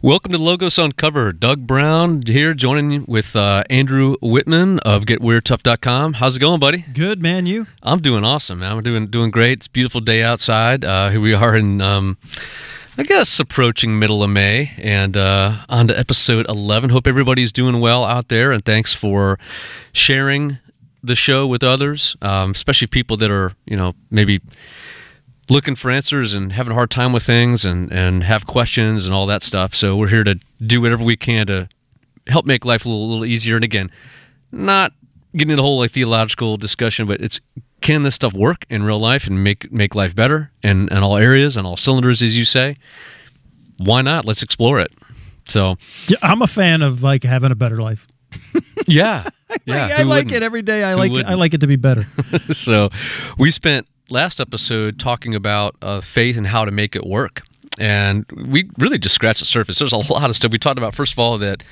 Welcome to Logos Uncovered. Doug Brown here, joining with Andrew Whitman of GetWeirdTough.com. How's it going, buddy? Good, man. You? I'm doing awesome, man. I'm doing great. It's a beautiful day outside. Here we are in, I guess, approaching middle of May, and on to episode 11. Hope everybody's doing well out there, and thanks for sharing the show with others, especially people that are, you know, maybe looking for answers and having a hard time with things and have questions and all that stuff. So we're here to do whatever we can to help make life a little easier. And again, not getting into the whole like theological discussion, but it's, can this stuff work in real life and make life better in all areas and all cylinders, as you say? Why not? Let's explore it. So yeah, I'm a fan of like having a better life. Yeah. Yeah. I like it every day. I like it to be better. So we spent last episode talking about faith and how to make it work, and we really just scratched the surface. There's a lot of stuff we talked about. First of all, that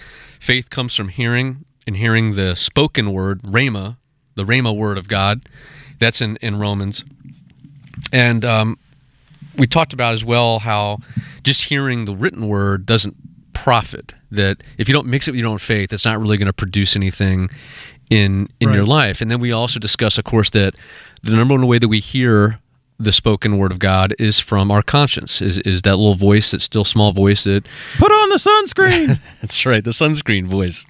faith comes from hearing, and hearing the spoken word, rhema, the rhema word of God. That's in Romans. And we talked about as well how just hearing the written word doesn't profit, that if you don't mix it with your own faith, it's not really going to produce anything in your life. And then we also discuss, of course, that the number one way that we hear the spoken word of God is from our conscience, is that little voice, that still small voice that... Put on the sunscreen! That's right, the sunscreen voice.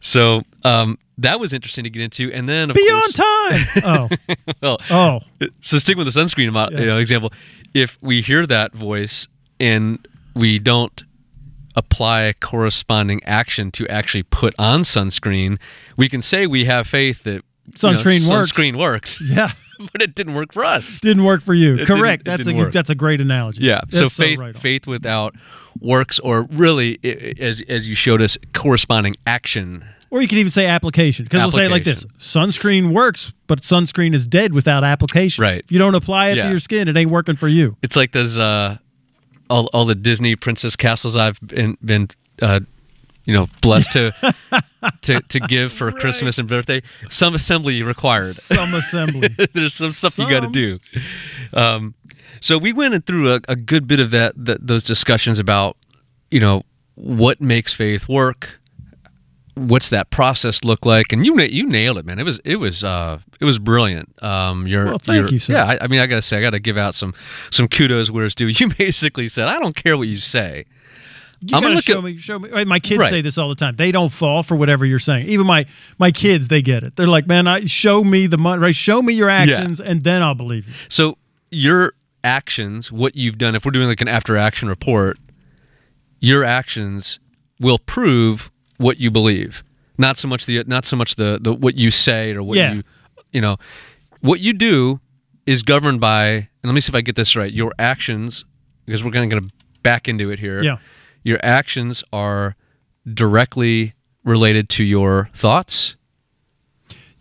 So that was interesting to get into. And then, of course... Be on time! Oh. Well, oh. So stick with the sunscreen example. If we hear that voice and we don't apply a corresponding action to actually put on sunscreen, we can say we have faith that sunscreen works. Yeah. But it didn't work for us. Didn't work for you. Correct. That's a great analogy. Yeah. So faith without works, or really, as you showed us, corresponding action. Or you can even say application, because we'll say it like this. Sunscreen works, but sunscreen is dead without application. Right. If you don't apply it to your skin, it ain't working for you. It's like those... All the Disney princess castles I've been blessed to give for Christmas and birthday. Some assembly required. Some assembly. There's some stuff you got to do. So we went through a good bit of those discussions about, you know, what makes faith work. What's that process look like? And you nailed it, man. It was brilliant. Thank you, sir. Yeah, I mean, I got to give out some kudos where it's due. You basically said, I don't care what you say. You gotta show me. My kids say this all the time. They don't fall for whatever you're saying. Even my kids, they get it. They're like, man, show me the money. Right? Show me your actions, and then I'll believe you. So your actions, what you've done. If we're doing like an after-action report, your actions will prove what you believe, not so much the what you say or what you what you do is governed by. And let me see if I get this right. Your actions, because we're going to back into it here. Yeah, your actions are directly related to your thoughts,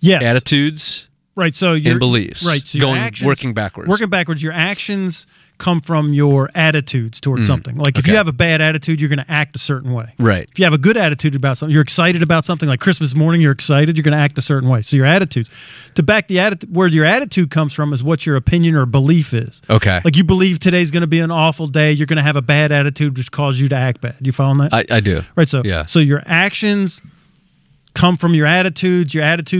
attitudes, right? So your beliefs, right? So working backwards. Your actions come from your attitudes towards something. Like if you have a bad attitude, you're going to act a certain way. Right. If you have a good attitude about something, you're excited about something, like Christmas morning, you're excited, you're going to act a certain way. So your attitudes. To back the attitude, where your attitude comes from is what your opinion or belief is. Okay. Like you believe today's going to be an awful day, you're going to have a bad attitude which causes you to act bad. You following that? I do. Right, so your actions come from your attitudes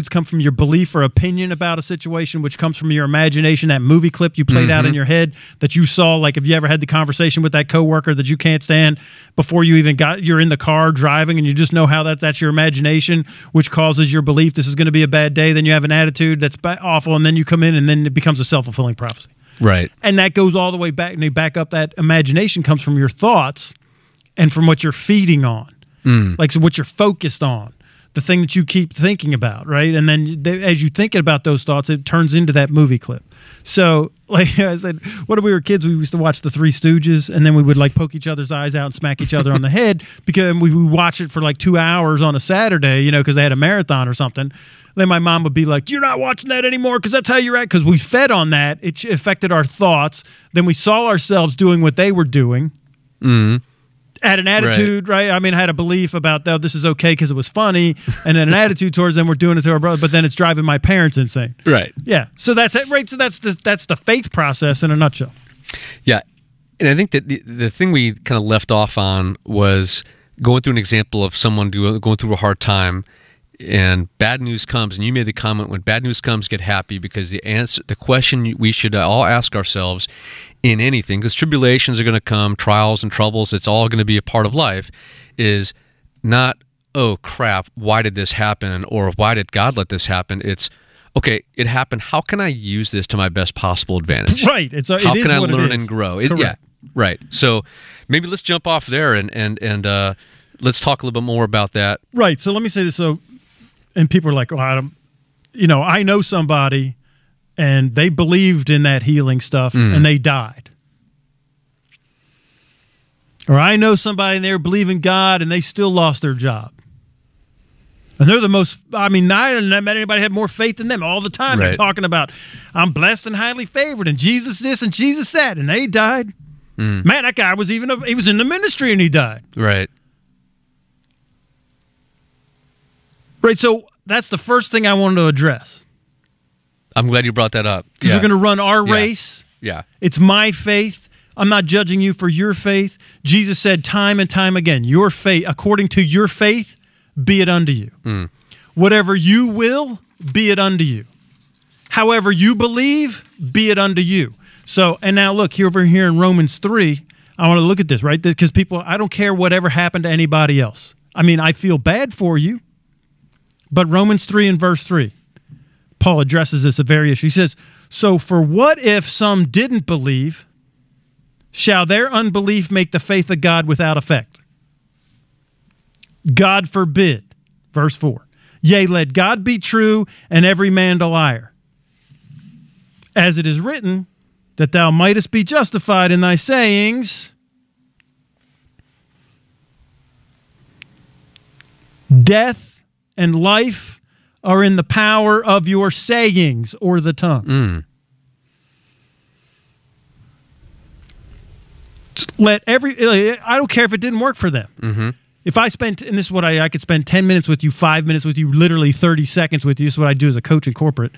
come from your belief or opinion about a situation, which comes from your imagination, that movie clip you played out in your head that you saw. Like, have you ever had the conversation with that coworker that you can't stand before you even you're in the car driving, and you just know how that's your imagination, which causes your belief this is going to be a bad day, then you have an attitude that's awful, and then you come in, and then it becomes a self-fulfilling prophecy. Right. And that goes all the way back, and they back up that imagination comes from your thoughts and from what you're feeding on, like so what you're focused on. The thing that you keep thinking about, right? And then as you think about those thoughts, it turns into that movie clip. So, like I said, when we were kids, we used to watch The Three Stooges, and then we would like poke each other's eyes out and smack each other on the head, because we would watch it for like 2 hours on a Saturday, you know, because they had a marathon or something. Then my mom would be like, you're not watching that anymore because that's how you're at. Because we fed on that. It affected our thoughts. Then we saw ourselves doing what they were doing. had an attitude, right? I mean, I had a belief about, oh, this is okay because it was funny, and then an attitude towards them, we're doing it to our brother, but then it's driving my parents insane. Right. Yeah. So that's it, right? So that's the faith process in a nutshell. Yeah. And I think that the thing we kind of left off on was going through an example of someone going through a hard time, and bad news comes, and you made the comment, when bad news comes, get happy, because the question we should all ask ourselves in anything, because tribulations are going to come, trials and troubles, it's all going to be a part of life, is not, oh crap, why did this happen, or why did God let this happen? It's, okay, it happened, how can I use this to my best possible advantage? Right. It's, how can I learn and grow? Yeah, right. So maybe let's jump off there and let's talk a little bit more about that. Right. So let me say this. So, and people are like, oh, I don't, you know, I know somebody and they believed in that healing stuff and they died. Or I know somebody and they were believing God and they still lost their job. And they're the most, I mean, I haven't met anybody who had more faith than them all the time. Right. They're talking about, I'm blessed and highly favored and Jesus this and Jesus that, and they died. Mm. Man, that guy was he was in the ministry and he died. Right. Right, so that's the first thing I wanted to address. I'm glad you brought that up. Because we're going to run our race. Yeah. It's my faith. I'm not judging you for your faith. Jesus said time and time again, your faith, according to your faith, be it unto you. Mm. Whatever you will, be it unto you. However you believe, be it unto you. So, and now look, here over here in Romans 3, I want to look at this, right? Because people, I don't care whatever happened to anybody else. I mean, I feel bad for you. But Romans 3 and verse 3, Paul addresses this a very issue. He says, so for what if some didn't believe? Shall their unbelief make the faith of God without effect? God forbid. Verse 4, yea, let God be true and every man a liar. As it is written, that thou mightest be justified in thy sayings. Death and life are in the power of your sayings, or the tongue. Mm. I don't care if it didn't work for them. Mm-hmm. If I spent, and this is what I could spend 10 minutes with you, 5 minutes with you, literally 30 seconds with you. This is what I do as a coach in corporate.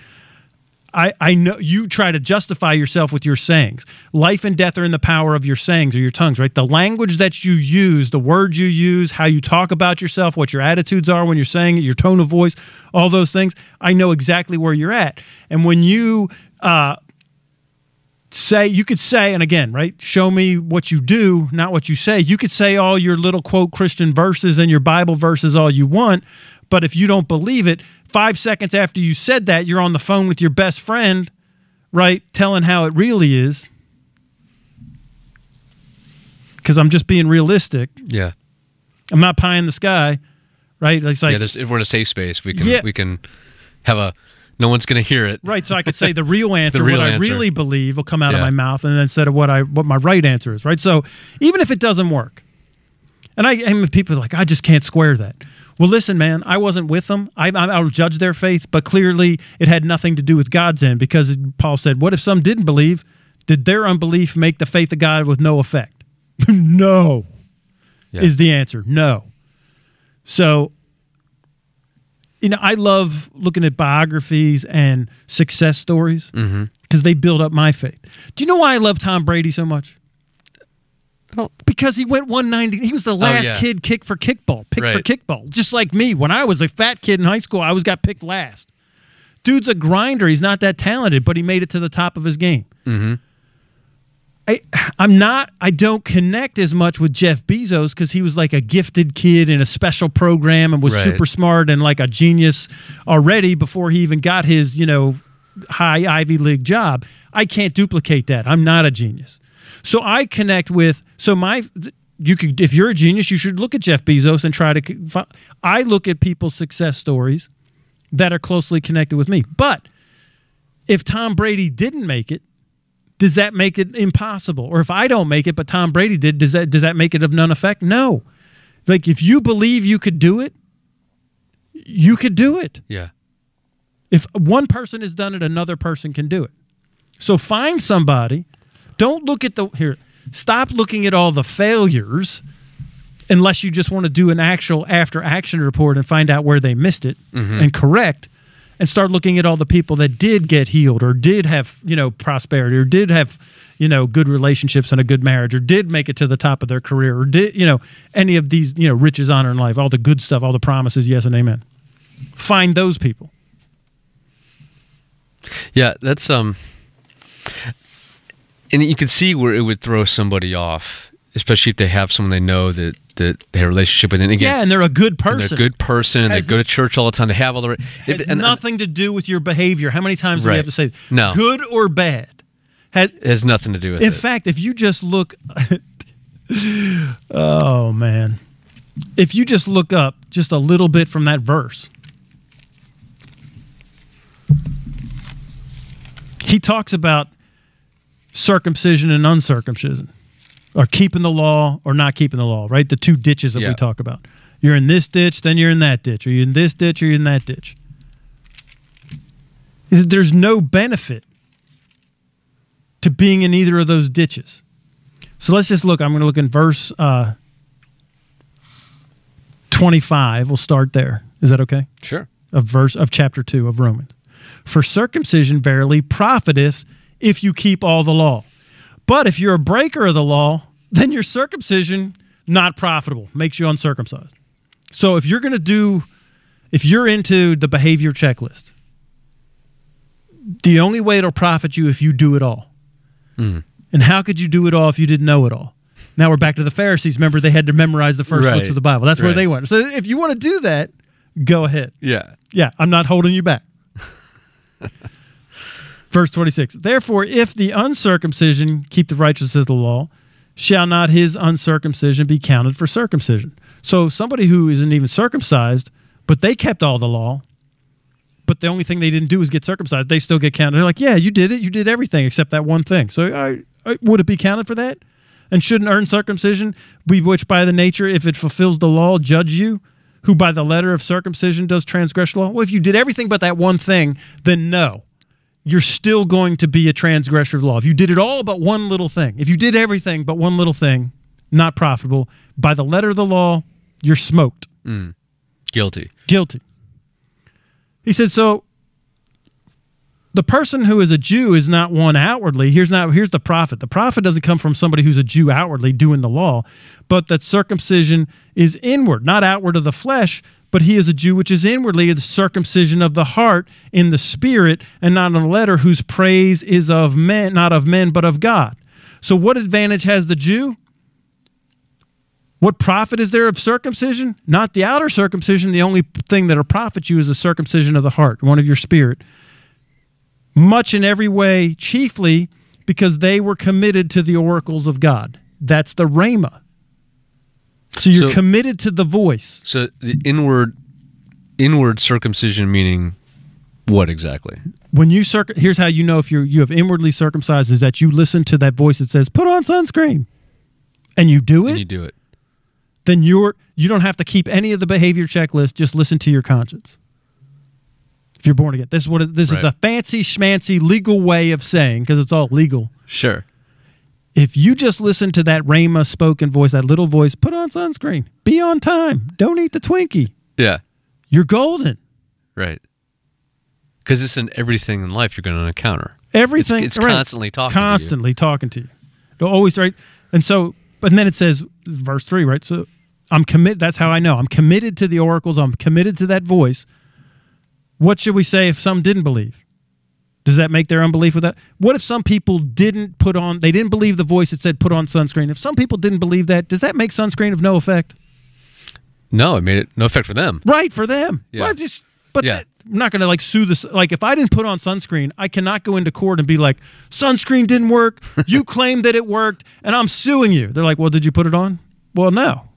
I know you try to justify yourself with your sayings. Life and death are in the power of your sayings or your tongues, right? The language that you use, the words you use, how you talk about yourself, what your attitudes are when you're saying it, your tone of voice, all those things. I know exactly where you're at. And when you say, you could say, and again, right? Show me what you do, not what you say. You could say all your little quote Christian verses and your Bible verses all you want, but if you don't believe it, 5 seconds after you said that, you're on the phone with your best friend, right, telling how it really is. Because I'm just being realistic. Yeah. I'm not pie in the sky, right? It's like, if we're in a safe space, we can have a, no one's going to hear it. Right, so I could say the real answer, I really believe, will come out of my mouth, and instead of what my right answer is, right? So even if it doesn't work, and people are like, I just can't square that. Well, listen, man, I wasn't with them. I'll judge their faith, but clearly it had nothing to do with God's end, because Paul said, what if some didn't believe? Did their unbelief make the faith of God with no effect? No, is the answer. No. So, you know, I love looking at biographies and success stories because they build up my faith. Do you know why I love Tom Brady so much? Because he went 190. He was the last kid picked for kickball. Just like me. When I was a fat kid in high school, I always got picked last. Dude's a grinder. He's not that talented, but he made it to the top of his game. Mm-hmm. I don't connect as much with Jeff Bezos because he was like a gifted kid in a special program and was super smart and like a genius already before he even got his, you know, high Ivy League job. I can't duplicate that. I'm not a genius. So I connect with, if you're a genius, you should look at Jeff Bezos and I look at people's success stories that are closely connected with me. But if Tom Brady didn't make it, does that make it impossible? Or if I don't make it, but Tom Brady did, does that make it of none effect? No. Like, if you believe you could do it, you could do it. Yeah. If one person has done it, another person can do it. So find somebody. Stop looking at all the failures unless you just want to do an actual after-action report and find out where they missed it and correct, and start looking at all the people that did get healed or did have, you know, prosperity or did have, you know, good relationships and a good marriage or did make it to the top of their career or did, you know, any of these, you know, riches, honor, and life, all the good stuff, all the promises, yes and amen. Find those people. Yeah, that's and you could see where it would throw somebody off, especially if they have someone they know that they have a relationship with. And again, yeah, and they're a good person. And they're a good person. They go to church all the time. They have all the nothing to do with your behavior. How many times do we have to say no? Good or bad? It has nothing to do with it. In fact, if you just look, oh man, if you just look up just a little bit from that verse, he talks about circumcision and uncircumcision, or keeping the law or not keeping the law, right? The two ditches that we talk about. You're in this ditch, then you're in that ditch. Or you're in this ditch, or you're in that ditch. There's no benefit to being in either of those ditches. So let's just look. I'm going to look in verse 25. We'll start there. Is that okay? Sure. Of chapter 2 of Romans. For circumcision verily profiteth if you keep all the law. But if you're a breaker of the law, then your circumcision not profitable, makes you uncircumcised. So if you're going to do, if you're into the behavior checklist, the only way it'll profit you if you do it all. Mm. And how could you do it all if you didn't know it all? Now we're back to the Pharisees. Remember, they had to memorize the first books of the Bible. That's where they went. So if you want to do that, go ahead. Yeah. Yeah, I'm not holding you back. Verse 26, therefore, if the uncircumcision keep the righteousness of the law, shall not his uncircumcision be counted for circumcision? So somebody who isn't even circumcised, but they kept all the law, but the only thing they didn't do was get circumcised. They still get counted. They're like, yeah, you did it. You did everything except that one thing. So would it be counted for that? And shouldn't uncircumcision be which by the nature, if it fulfills the law, judge you? Who by the letter of circumcision does transgress the law? Well, if you did everything but that one thing, then no. You're still going to be a transgressor of the law. If you did it all but one little thing, if you did everything but one little thing, not profitable, by the letter of the law, you're smoked. Mm. Guilty. Guilty. He said, so the person who is a Jew is not one outwardly. Here's the prophet. The prophet doesn't come from somebody who's a Jew outwardly doing the law, but that circumcision is inward, not outward of the flesh, but he is a Jew which is inwardly the circumcision of the heart in the spirit and not in the letter, whose praise is of men, not of men, but of God. So what advantage has the Jew? What profit is there of circumcision? Not the outer circumcision. The only thing that will profit you is the circumcision of the heart, one of your spirit. Much in every way, chiefly because they were committed to the oracles of God. That's the rhema. So you're committed to the voice. So the inward circumcision meaning what exactly? When you here's how you know if you have inwardly circumcised, is that you listen to that voice that says, "Put on sunscreen," and you do it. And you do it. Then you don't have to keep any of the behavior checklist. Just listen to your conscience. If you're born again, this is the fancy schmancy legal way of saying, because it's all legal. Sure. If you just listen to that rhema spoken voice, that little voice, put on sunscreen, be on time, don't eat the Twinkie. Yeah. You're golden. Right. Because it's in everything in life you're going to encounter. Everything. It's constantly talking to you. Constantly talking to you. It'll always, right? And so, and then it says, verse 3, right? So I'm committed, that's how I know. I'm committed to the oracles. I'm committed to that voice. What should we say if some didn't believe? Does that make their unbelief with that? What if some people didn't put on, they didn't believe the voice that said put on sunscreen? If some people didn't believe that, does that make sunscreen of no effect? No, it made it no effect for them. Right, for them. Yeah. Well, I'm not going to like sue this. Like if I didn't put on sunscreen, I cannot go into court and be like, sunscreen didn't work. You claimed that it worked and I'm suing you. They're like, well, did you put it on? Well, no.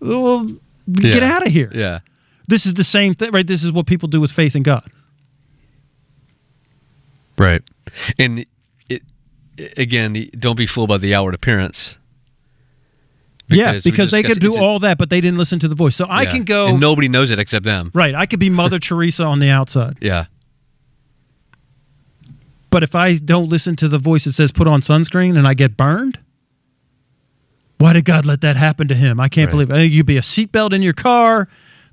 Well, get out of here. Yeah. This is the same thing, right? This is what people do with faith in God. Right. And don't be fooled by the outward appearance. Because they could do all that, but they didn't listen to the voice. So I can go... And nobody knows it except them. Right. I could be Mother Teresa on the outside. Yeah. But if I don't listen to the voice that says put on sunscreen and I get burned, Why did God let that happen to him? I can't believe it. You'd be a seatbelt in your car,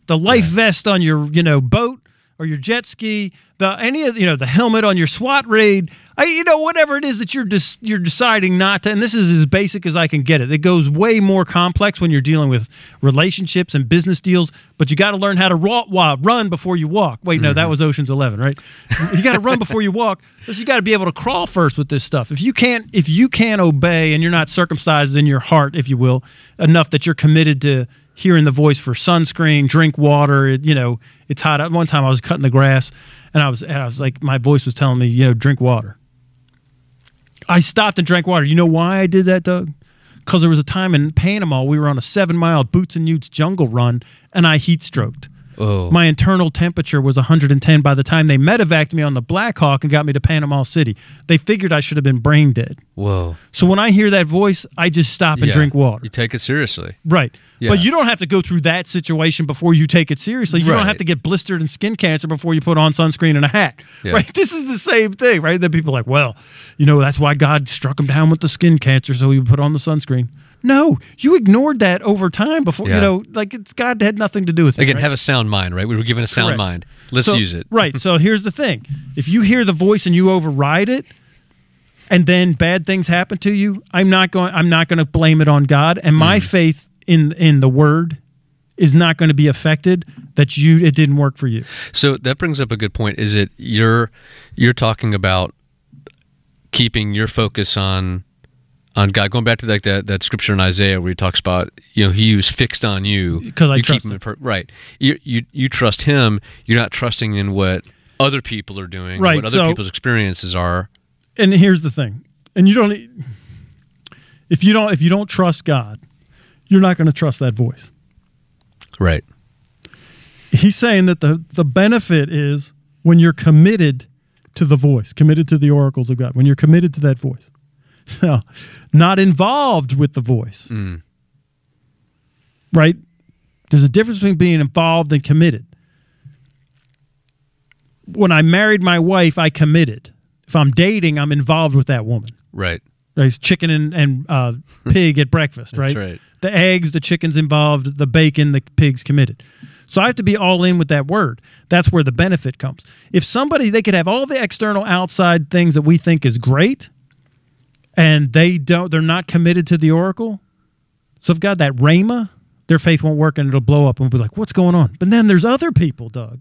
the life vest on your boat or your jet ski, the helmet on your SWAT raid. Whatever it is that you're deciding not to. And this is as basic as I can get it. It goes way more complex when you're dealing with relationships and business deals. But you got to learn how to run before you walk. Wait, no, that was Ocean's 11, right? You got to run before you walk. But you got to be able to crawl first with this stuff. If you can't obey and you're not circumcised in your heart, if you will, enough that you're committed to hearing the voice for sunscreen, drink water. It's hot. At one time I was cutting the grass, and I was like, my voice was telling me, drink water. I stopped and drank water. You know why I did that, Doug? Because there was a time in Panama we were on a 7-mile boots and utes jungle run, and I heat stroked. Oh. My internal temperature was 110 by the time they medevaced me on the Black Hawk and got me to Panama City. They figured I should have been brain dead. Whoa. So when I hear that voice, I just stop and drink water. You take it seriously. Right. Yeah. But you don't have to go through that situation before you take it seriously. You don't have to get blistered and skin cancer before you put on sunscreen and a hat. Yeah. Right? This is the same thing, right? That people are like, well, that's why God struck him down with the skin cancer so he would put on the sunscreen. No, you ignored that over time before, God had nothing to do with it. Again, have a sound mind, right? We were given a sound mind. Let's use it. Right, so here's the thing. If you hear the voice and you override it, and then bad things happen to you, I'm not going to blame it on God, and my faith in the Word is not going to be affected that it didn't work for you. So that brings up a good point. Is it you're talking about keeping your focus on God, going back to that scripture in Isaiah where he talks about, he was fixed on you. Because I trust him. Right. You trust him. You're not trusting in what other people are doing, right, what other people's experiences are. And here's the thing. And if you don't trust God, you're not going to trust that voice. Right. He's saying that the benefit is when you're committed to the voice, committed to the oracles of God, when you're committed to that voice. No, not involved with the voice, right? There's a difference between being involved and committed. When I married my wife, I committed. If I'm dating, I'm involved with that woman. Right. There's chicken and pig at breakfast, right? That's right. The eggs, the chicken's involved, the bacon, the pig's committed. So I have to be all in with that word. That's where the benefit comes. If they could have all the external outside things that we think is great, and they're not committed to the oracle. So if God, that rhema, their faith won't work and it'll blow up and we'll be like, what's going on? But then there's other people, Doug,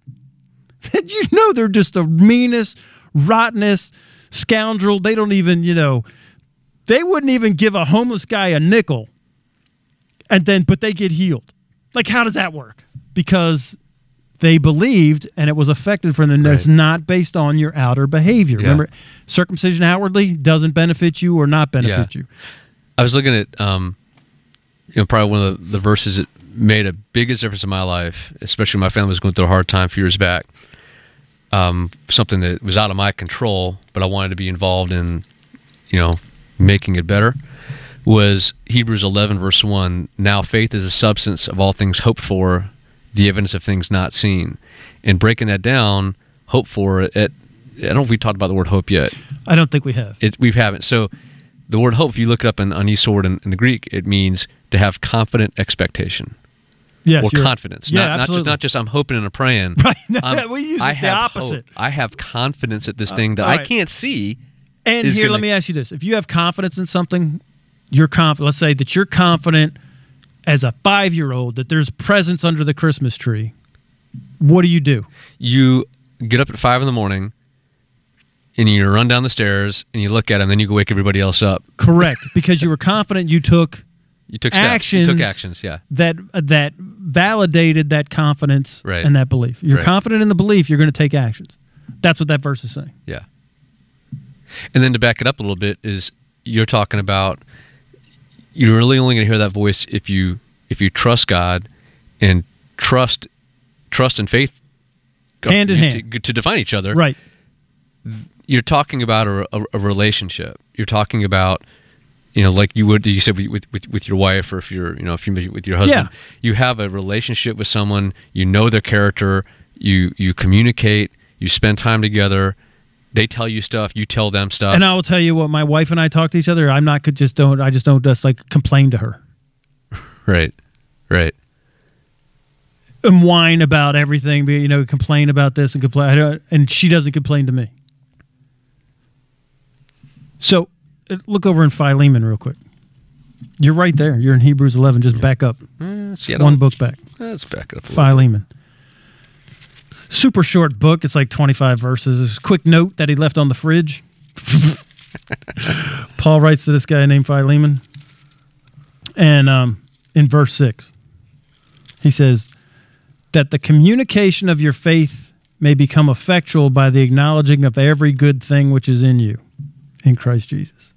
that they're just the meanest, rottenest scoundrel. They don't even, they wouldn't even give a homeless guy a nickel but they get healed. Like, how does that work? Because they believed and it was affected from them. Right. It's not based on your outer behavior. Yeah. Remember, circumcision outwardly doesn't benefit you or not benefit you. I was looking at, probably one of the verses that made a biggest difference in my life, especially when my family was going through a hard time a few years back. Something that was out of my control, but I wanted to be involved in, making it better, was Hebrews 11, verse 1. Now faith is the substance of all things hoped for, the evidence of things not seen. And breaking that down, hope for it. I don't know if we talked about the word hope yet. I don't think we have. We haven't. So the word hope, if you look it up on E-Sword in the Greek, it means to have confident expectation. Yes, or confidence. Yeah, not just I'm hoping and I'm praying. Right. No, we use the opposite. Hope. I have confidence at this thing that I can't see. And let me ask you this. If you have confidence in something, let's say that you're confident as a 5-year-old that there's presents under the Christmas tree, what do? You get up at 5 a.m, and you run down the stairs, and you look at them, then you go wake everybody else up. Correct, because you were confident you took steps. You took actions, that validated that confidence and that belief. You're confident in the belief, you're going to take actions. That's what that verse is saying. Yeah. And then to back it up a little bit is you're talking about, you're really only going to hear that voice if you trust God, and trust and faith hand in hand to define each other. Right. You're talking about a relationship. You're talking about like you said with your wife, or if you're with your husband, you have a relationship with someone. You know their character. You communicate. You spend time together. They tell you stuff, you tell them stuff. And I will tell you what, my wife and I talk to each other. I just don't just like complain to her. Right, right. And whine about everything, you know, complain about this and complain. And she doesn't complain to me. So look over in Philemon real quick. You're right there. You're in Hebrews 11. Just back up. See, one book back. Let's back up a Philemon. Bit. Super short book. It's like 25 verses. Quick note that he left on the fridge. Paul writes to this guy named Philemon. And in verse 6, he says, that the communication of your faith may become effectual by the acknowledging of every good thing which is in you, in Christ Jesus.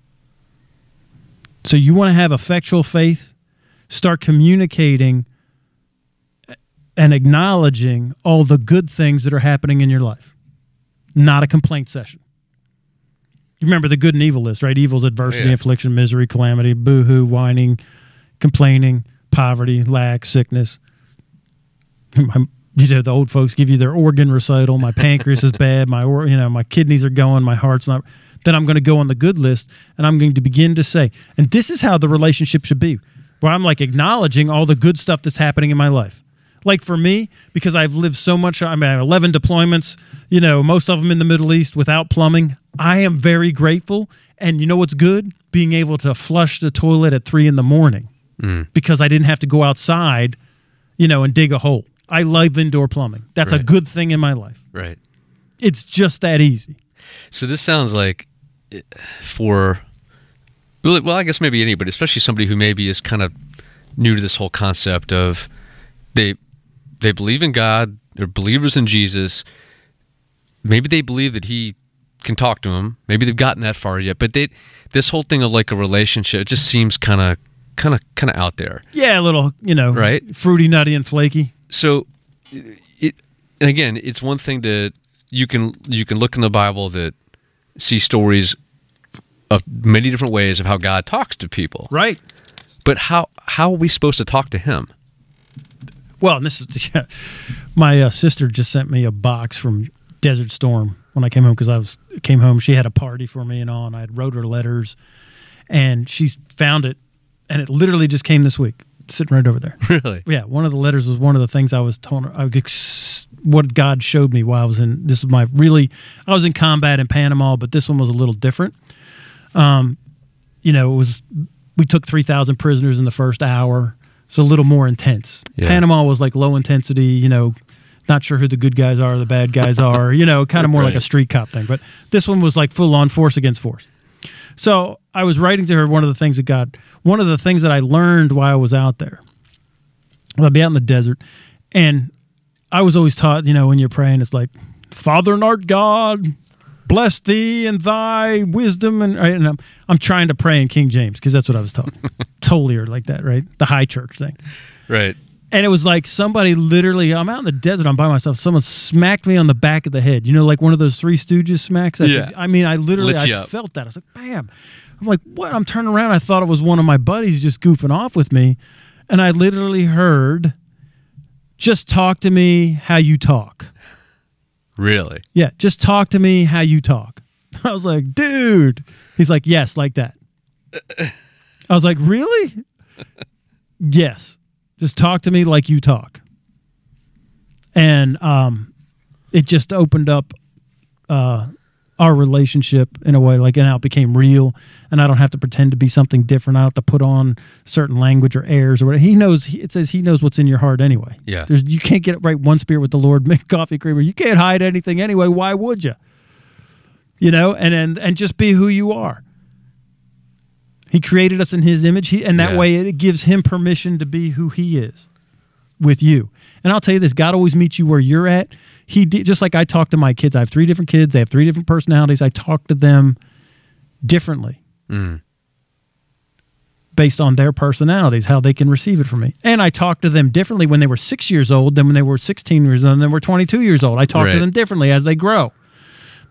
So you want to have effectual faith? Start communicating and acknowledging all the good things that are happening in your life. Not a complaint session. You remember the good and evil list, right? Evil's adversity, affliction, misery, calamity, boo-hoo, whining, complaining, poverty, lack, sickness. You know, the old folks give you their organ recital. My pancreas is bad. My kidneys are going. My heart's not. Then I'm going to go on the good list, and I'm going to begin to say, and this is how the relationship should be, where I'm like acknowledging all the good stuff that's happening in my life. Like for me, because I've lived so much, I mean, I have 11 deployments, you know, most of them in the Middle East without plumbing. I am very grateful. And you know what's good? Being able to flush the toilet at 3 a.m. Because I didn't have to go outside, you know, and dig a hole. I love indoor plumbing. That's a good thing in my life. Right. It's just that easy. So this sounds like for, well, I guess maybe anybody, especially somebody who maybe is kind of new to this whole concept of they believe in God, they're believers in Jesus. Maybe they believe that he can talk to them. Maybe they've gotten that far yet, but this whole thing of like a relationship, it just seems kind of out there. Yeah, a little, you know, right? Fruity, nutty, and flaky. So, and again, it's one thing that you can look in the Bible that see stories of many different ways of how God talks to people, right? But how are we supposed to talk to Him? Well, and this is my sister just sent me a box from Desert Storm when I came home because came home. She had a party for me and all, and I wrote her letters, and she found it, and it literally just came this week. Sitting right over there. Really? Yeah. One of the letters was one of the things I was told her, what God showed me while I was in, this was my really, I was in combat in Panama, but this one was a little different. You know, it was, we took 3,000 prisoners in the first hour. It's a little more intense. Yeah. Panama was like low intensity, you know, not sure who the good guys are, or the bad guys are, you know, kind of more like a street cop thing. But this one was like full on force against force. So I was writing to her one of the things that I learned while I was out there. I'd be out in the desert, and I was always taught, you know, when you're praying, it's like, Father and art God, bless thee and thy wisdom. And I'm trying to pray in King James because that's what I was taught. Totally or like that, right? The high church thing. Right. And it was like somebody literally, I'm out in the desert, I'm by myself, someone smacked me on the back of the head. You know, like one of those Three Stooges smacks? I felt that. I was like, bam. I'm like, what? I'm turning around. I thought it was one of my buddies just goofing off with me. And I literally heard, just talk to me how you talk. Really? Yeah, just talk to me how you talk. I was like, dude. He's like, yes, like that. I was like, really? Yes. Just talk to me like you talk. And it just opened up our relationship in a way, like, and how it became real. And I don't have to pretend to be something different. I don't have to put on certain language or airs or whatever. He knows, it says he knows what's in your heart anyway. Yeah. You can't get it right one spear with the Lord, make coffee creamer. You can't hide anything anyway. Why would you? You know, and just be who you are. He created us in his image, and that way it gives him permission to be who he is with you. And I'll tell you this, God always meets you where you're at. Just like I talk to my kids. I have 3 different kids. They have 3 different personalities. I talk to them differently based on their personalities, how they can receive it from me. And I talk to them differently when they were 6 years old than when they were 16 years old and then were 22 years old. I talk to them differently as they grow.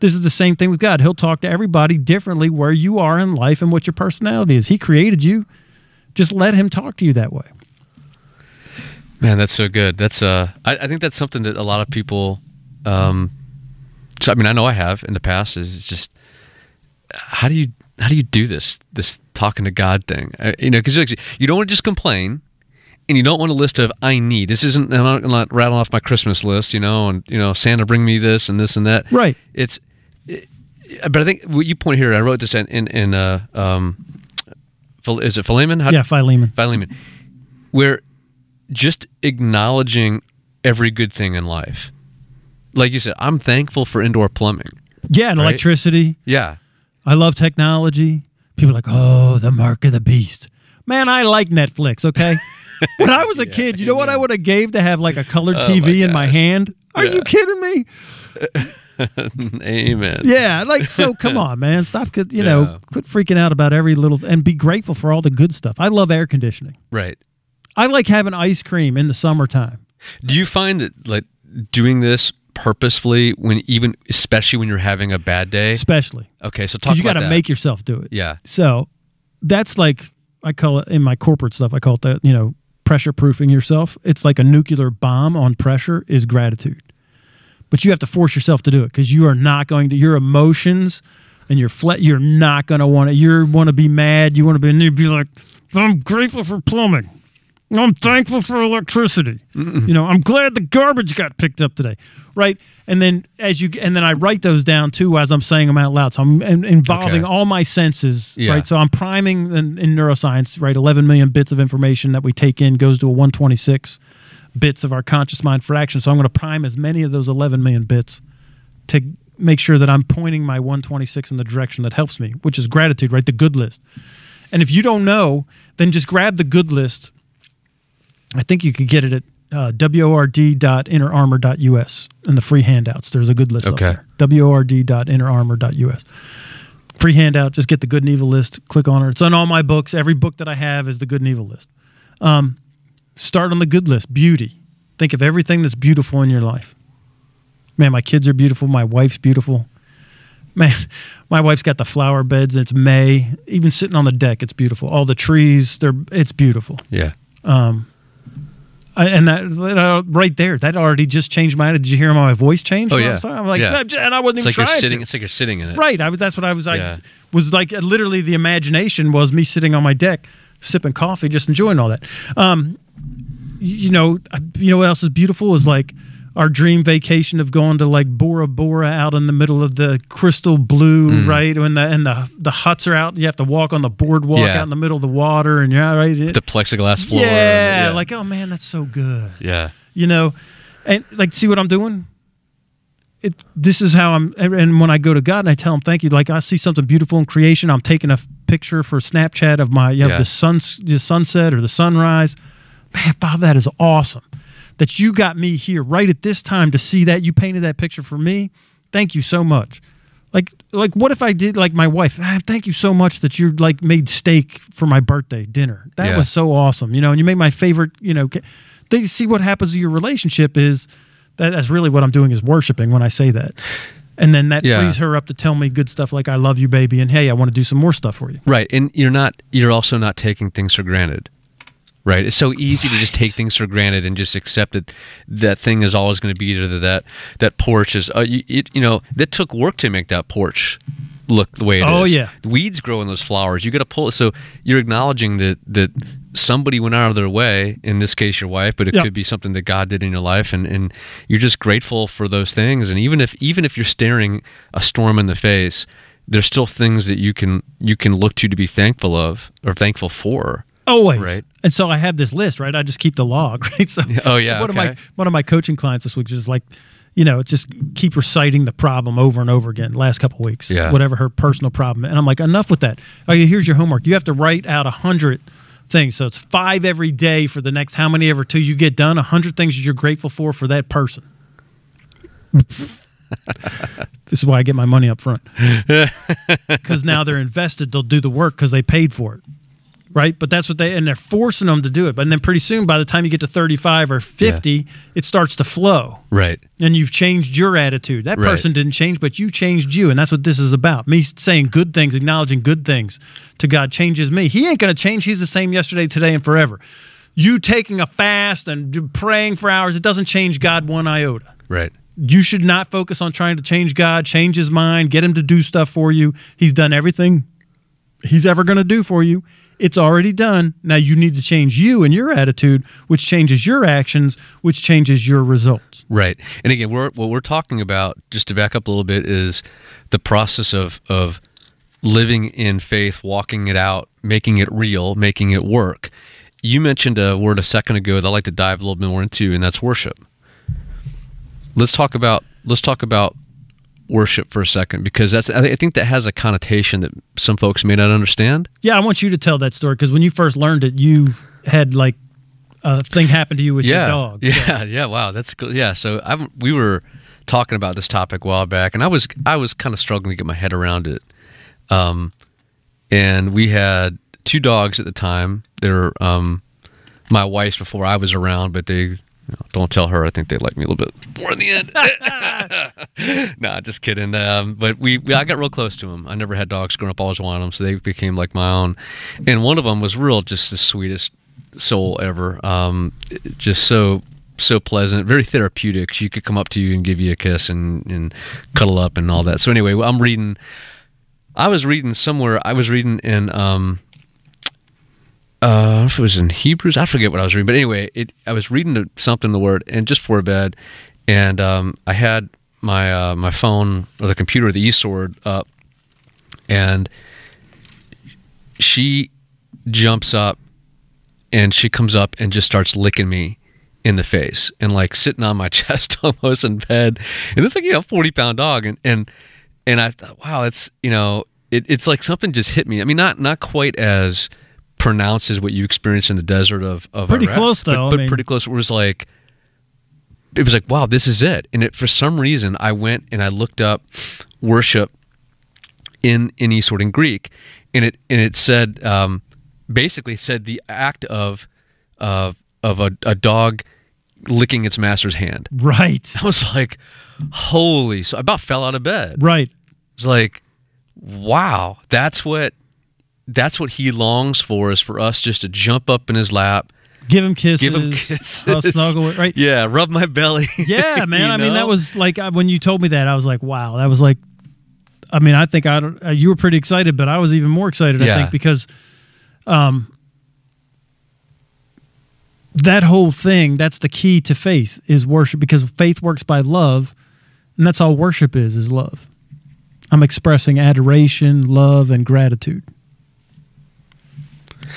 This is the same thing with God. He'll talk to everybody differently where you are in life and what your personality is. He created you. Just let him talk to you that way. Man, that's so good. That's I think that's something that a lot of people I mean, I know I have in the past, is just how do you do this talking to God thing? You know, because you don't want to just complain. and you don't want a list of I need. This isn't, I'm not going to rattle off my Christmas list, you know, and, you know, Santa bring me this and this and that. Right. It's, but I think what you point here, I wrote this is it Philemon? Philemon. Where just acknowledging every good thing in life. Like you said, I'm thankful for indoor plumbing. Yeah, and electricity. Yeah. I love technology. People are like, oh, the mark of the beast. Man, I like Netflix, okay? When I was a kid, you know what I would have gave to have like a colored TV in my hand? Are you kidding me? Amen. Yeah, like, so come on, man. Stop, quit freaking out about every little, and be grateful for all the good stuff. I love air conditioning. Right. I like having ice cream in the summertime. Do you find that, like, doing this purposefully, especially when you're having a bad day? Especially. Okay, so talk about that. 'Cause you got to make yourself do it. Yeah. So that's like, I call it, in my corporate stuff, I call it that, you know, pressure proofing yourself. It's like a nuclear bomb on pressure is gratitude. But you have to force yourself to do it because you are not going to, your emotions and you're not going to want to, you want to be mad, you want to be, and you'd be like, I'm grateful for plumbing. I'm thankful for electricity. Mm-mm. You know, I'm glad the garbage got picked up today, right? And then I write those down too as I'm saying them out loud. So I'm involving all my senses, right? So I'm priming in neuroscience, right? 11 million bits of information that we take in goes to a 126 bits of our conscious mind fraction. So I'm going to prime as many of those 11 million bits to make sure that I'm pointing my 126 in the direction that helps me, which is gratitude, right? The good list. And if you don't know, then just grab the good list. I think you could get it at word.innerarmor.us in the free handouts. There's a good list up there. word.innerarmor.us. Free handout, just get the good and evil list, click on it. It's on all my books. Every book that I have is the good and evil list. Start on the good list, beauty. Think of everything that's beautiful in your life. Man, my kids are beautiful. My wife's beautiful. Man, my wife's got the flower beds. It's May. Even sitting on the deck, it's beautiful. All the trees, it's beautiful. Yeah. Right there, that already just changed my. Did you hear my voice change? Oh yeah. I'm like, no, and I wasn't even trying. It's like you're sitting in it. Right. That's what I was. Yeah. I was like, literally, the imagination was me sitting on my deck, sipping coffee, just enjoying all that. You know what else is beautiful is like our dream vacation of going to like Bora Bora out in the middle of the crystal blue, right? And the huts are out. You have to walk on the boardwalk out in the middle of the water, and you're out, right? The plexiglass floor. Yeah, like, oh man, that's so good. Yeah. You know, and like, see what I'm doing? This is how I'm, and when I go to God and I tell him, thank you, like I see something beautiful in creation, I'm taking a picture for Snapchat of my, the sunset or the sunrise. Man, Bob, that is awesome. That you got me here right at this time to see that. You painted that picture for me. Thank you so much. Like what if I did like my wife? Thank you so much that you like made steak for my birthday dinner. That was so awesome, you know. And you made my favorite, you know. They see what happens to your relationship is that. That's really what I'm doing is worshiping when I say that, and then that frees her up to tell me good stuff like I love you, baby, and hey, I want to do some more stuff for you. Right, and you're also not taking things for granted. Right, it's so easy to just take things for granted and just accept that thing is always going to be either that porch is. That took work to make that porch look the way it is. Oh yeah, weeds grow in those flowers. You got to pull it. So you're acknowledging that somebody went out of their way. In this case, your wife, but it could be something that God did in your life, and you're just grateful for those things. And even if you're staring a storm in the face, there's still things that you can look to be thankful of or thankful for. Always. Right. And so I have this list, right? I just keep the log, right? So one of my coaching clients this week just like, you know, just keep reciting the problem over and over again the last couple of weeks. Yeah. Whatever her personal problem. And I'm like, enough with that. Okay, here's your homework. You have to write out 100 things. So it's 5 every day for the next how many ever till you get done, 100 things that you're grateful for that person. This is why I get my money up front. Because now they're invested, they'll do the work because they paid for it. Right, but that's what they're forcing them to do it. But then pretty soon, by the time you get to 35 or 50, it starts to flow. Right, and you've changed your attitude. That person didn't change, but you changed you, and that's what this is about. Me saying good things, acknowledging good things to God changes me. He ain't gonna change. He's the same yesterday, today, and forever. You taking a fast and praying for hours, it doesn't change God one iota. Right. You should not focus on trying to change God, change his mind, get him to do stuff for you. He's done everything he's ever gonna do for you. It's already done. Now you need to change you and your attitude, which changes your actions, which changes your results. Right. And again, what we're talking about, just to back up a little bit, is the process of living in faith, walking it out, making it real, making it work. You mentioned a word a second ago that I'd like to dive a little bit more into, and that's worship. Let's talk about worship for a second, because I think that has a connotation that some folks may not understand. Yeah, I want you to tell that story, because when you first learned it, you had like a thing happen to you with your dog. Yeah, wow, that's cool. Yeah, so we were talking about this topic a while back, and I was kind of struggling to get my head around it. And we had two dogs at the time. They were my wife's before I was around, but they... No, don't tell her. I think they like me a little bit more in the end. Nah, just kidding. But I got real close to them. I never had dogs growing up. I always wanted them, so they became like my own. And one of them was real, just the sweetest soul ever. Just so pleasant, very therapeutic. She could come up to you and give you a kiss and cuddle up and all that. So anyway, I was reading in... I don't know if it was in Hebrews. I forget what I was reading. But anyway, I was reading something in the Word, and just before bed, and I had my my phone or the computer, the E-Sword, up, and she jumps up, and she comes up and just starts licking me in the face and, like, sitting on my chest almost in bed. And it's like, a 40-pound dog. And I thought, wow, it's, it's like something just hit me. I mean, not quite as... pronounces what you experienced in the desert of pretty Iraq, close though, but I mean, pretty close. It was like, wow, this is it. And for some reason, I went and I looked up worship in E-Sword in Greek, and it said basically said the act of a dog licking its master's hand. Right. I was like, holy! So I about fell out of bed. Right. I was like, wow, that's what he longs for, is for us just to jump up in his lap, give him kisses, I'll snuggle it, right? Yeah, rub my belly. Yeah, man. I mean, that was like, when you told me that, I was like, wow, that was like, I mean, I think you were pretty excited, but I was even more excited, I think, because that whole thing, that's the key to faith, is worship, because faith works by love, and that's all worship is love. I'm expressing adoration, love, and gratitude.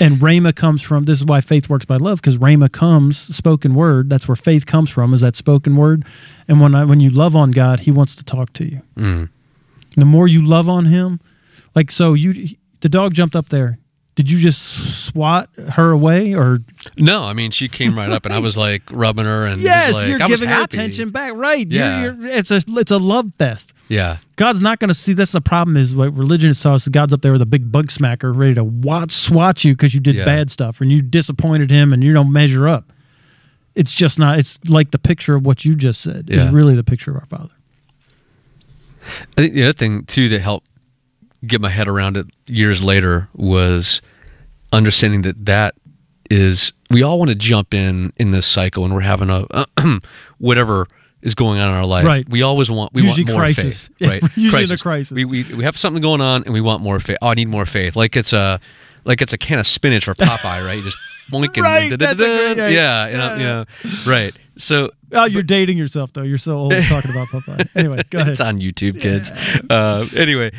And rhema comes from, this is why faith works by love, because rhema comes, spoken word, that's where faith comes from, is that spoken word. And when you love on God, he wants to talk to you. Mm. The more you love on him, like, so the dog jumped up there. Did you just swat her away? Or no, I mean, she came right up, and I was like rubbing her, and yes, like, you're giving her attention back. Right. Yeah. It's a love fest. Yeah. God's not going to see, that's the problem, is what religion is taught, so God's up there with a big bug smacker ready to swat you because you did bad stuff and you disappointed him and you don't measure up. It's just not, it's like the picture of what you just said is really the picture of our Father. I think the other thing too that helped get my head around it years later was understanding that is, we all want to jump in this cycle, and we're having whatever is going on in our life. Right. We always want more crisis. Faith. Right. Usually crisis. The crisis. We have something going on, and we want more faith. Oh, I need more faith. Like it's a can of spinach for Popeye, right? You just blinking. Right. Right. So you're dating yourself, though. You're so old talking about Popeye. Anyway, go ahead. It's on YouTube, kids. Yeah. Anyway,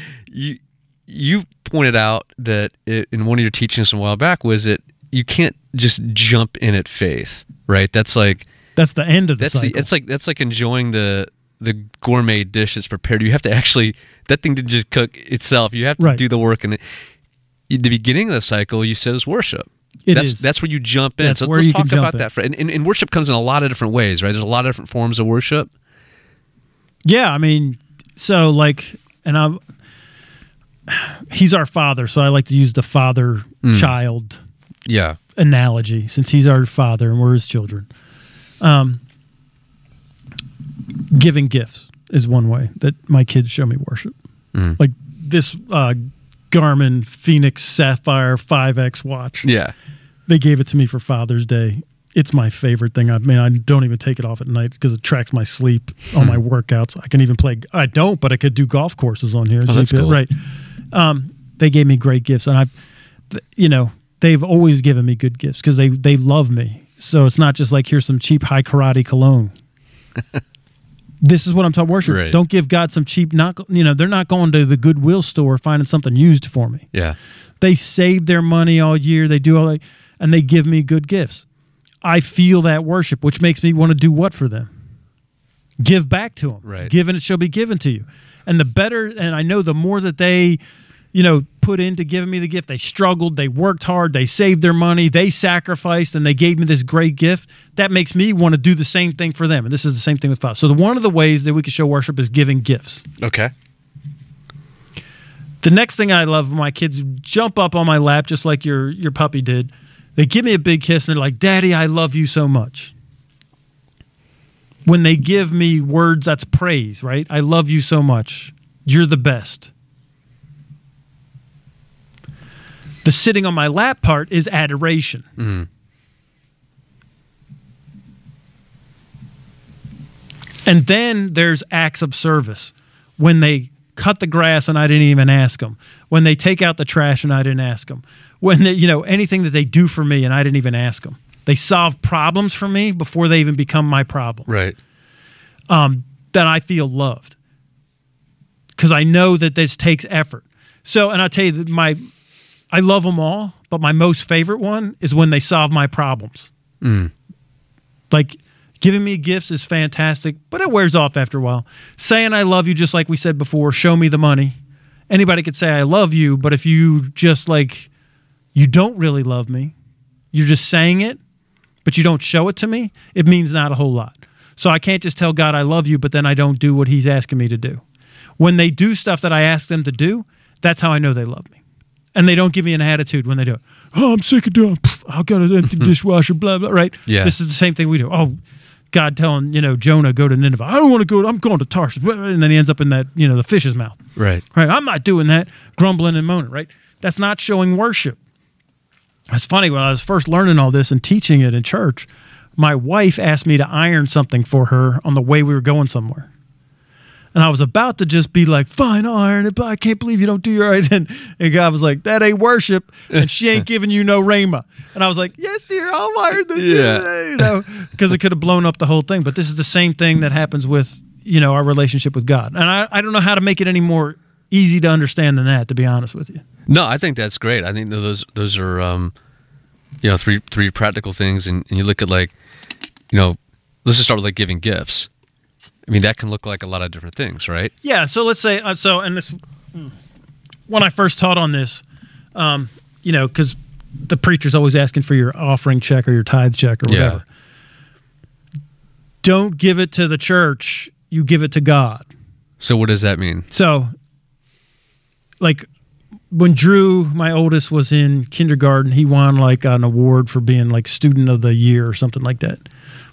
you pointed out that in one of your teachings a while back was that you can't just jump in at faith, right? That's the end of the cycle. That's like enjoying the gourmet dish that's prepared. You have to actually, that thing didn't just cook itself. You have to do the work. And the beginning of the cycle, you said, is worship. That's where you jump in. That's so let's talk about that. And worship comes in a lot of different ways, right? There's a lot of different forms of worship. Yeah, I mean, so like, and I'm... He's our Father, so I like to use the father-child analogy, since he's our Father and we're his children. Giving gifts is one way that my kids show me worship. Mm. Like this Garmin Fenix Sapphire 5X watch. Yeah. They gave it to me for Father's Day. It's my favorite thing. I mean, I don't even take it off at night because it tracks my sleep on my workouts. I can even play. I don't, but I could do golf courses on here. Oh, that's cool. Right. They gave me great gifts, and I, they've always given me good gifts because they love me. So it's not just like, here's some cheap high karate cologne. This is what I'm talking worship. Right. Don't give God some cheap, they're not going to the Goodwill store finding something used for me. Yeah. They save their money all year. They do all that, and they give me good gifts. I feel that worship, which makes me want to do what for them? Give back to them. Right. Given it shall be given to you. And the better, and I know the more that they, put into giving me the gift, they struggled, they worked hard, they saved their money, they sacrificed, and they gave me this great gift. That makes me want to do the same thing for them. And this is the same thing with God. So one of the ways that we can show worship is giving gifts. Okay. The next thing I love when my kids jump up on my lap, just like your puppy did, they give me a big kiss and they're like, Daddy, I love you so much. When they give me words, that's praise, right? I love you so much. You're the best. The sitting on my lap part is adoration. Mm. And then there's acts of service. When they cut the grass and I didn't even ask them. When they take out the trash and I didn't ask them. When they, anything that they do for me and I didn't even ask them. They solve problems for me before they even become my problem. Right. Then I feel loved. Because I know that this takes effort. So, and I'll tell you, that I love them all, but my most favorite one is when they solve my problems. Mm. Like, giving me gifts is fantastic, but it wears off after a while. Saying I love you, just like we said before, show me the money. Anybody could say I love you, but if you just, you don't really love me, you're just saying it, but you don't show it to me, it means not a whole lot. So I can't just tell God I love you, but then I don't do what he's asking me to do. When they do stuff that I ask them to do, that's how I know they love me. And they don't give me an attitude when they do it. Oh, I'm sick of doing it. I've got an empty dishwasher, blah, blah, right? Yeah. This is the same thing we do. Oh, God telling, Jonah, go to Nineveh. I don't want to go. I'm going to Tarshish. And then he ends up in that, the fish's mouth. Right. I'm not doing that. Grumbling and moaning, right? That's not showing worship. It's funny. When I was first learning all this and teaching it in church, my wife asked me to iron something for her on the way we were going somewhere. And I was about to just be like, fine, I'll iron it, but I can't believe you don't do your right. And God was like, that ain't worship, and she ain't giving you no rhema. And I was like, yes, dear, I'll iron this. Yeah. Because it could have blown up the whole thing. But this is the same thing that happens with, our relationship with God. And I don't know how to make it any more easy to understand than that, to be honest with you. No, I think that's great. I think those are, three practical things. And you look at let's just start with giving gifts. I mean, that can look like a lot of different things, right? Yeah. So let's say, when I first taught on this, because the preacher's always asking for your offering check or your tithe check or whatever. Yeah. Don't give it to the church. You give it to God. So what does that mean? So, when Drew, my oldest, was in kindergarten, he won an award for being student of the year or something like that,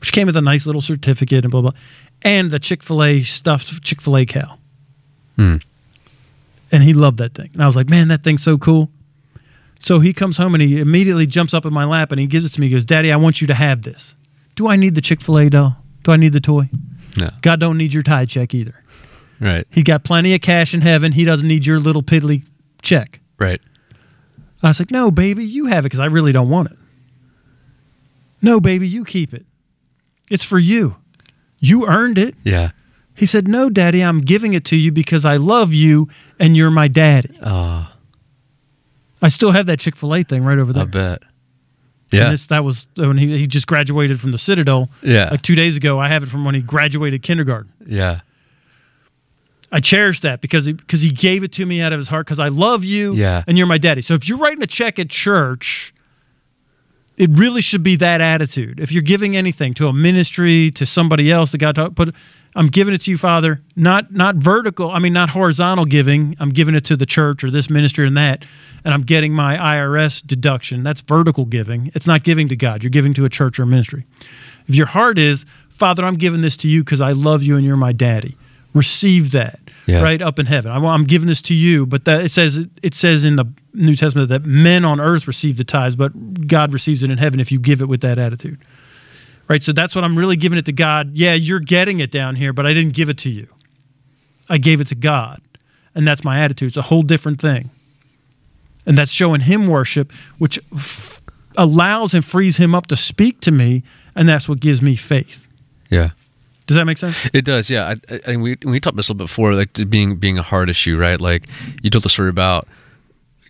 which came with a nice little certificate and blah, blah. And the Chick-fil-A stuffed Chick-fil-A cow. Mm. And he loved that thing. And I was like, man, that thing's so cool. So he comes home and he immediately jumps up in my lap and he gives it to me. He goes, Daddy, I want you to have this. Do I need the Chick-fil-A doll? Do I need the toy? No. God don't need your tithe check either. Right. He got plenty of cash in heaven. He doesn't need your little piddly check. Right. I was like, no, baby, you have it because I really don't want it. No, baby, you keep it. It's for you. You earned it. Yeah. He said, no, Daddy, I'm giving it to you because I love you and you're my daddy. Oh. I still have that Chick-fil-A thing right over there. I bet. Yeah. And that was when he just graduated from the Citadel. Yeah. 2 days ago. I have it from when he graduated kindergarten. Yeah. I cherish that because he gave it to me out of his heart because I love you and you're my daddy. So if you're writing a check at church, it really should be that attitude. If you're giving anything to a ministry, to somebody else that God put, I'm giving it to you, Father, not vertical, I mean, not horizontal giving. I'm giving it to the church or this ministry and that, and I'm getting my IRS deduction. That's vertical giving. It's not giving to God. You're giving to a church or a ministry. If your heart is, Father, I'm giving this to you because I love you and you're my daddy. Receive that right up in heaven. I'm giving this to you, but that it says in the New Testament that men on earth receive the tithes, but God receives it in heaven if you give it with that attitude. Right? So that's what I'm really giving it to God. Yeah, you're getting it down here, but I didn't give it to you. I gave it to God, and that's my attitude. It's a whole different thing. And that's showing him worship, which allows and frees him up to speak to me, and that's what gives me faith. Yeah. Does that make sense? It does, yeah. And we talked about this a little bit before, like being a heart issue, right? Like you told the story about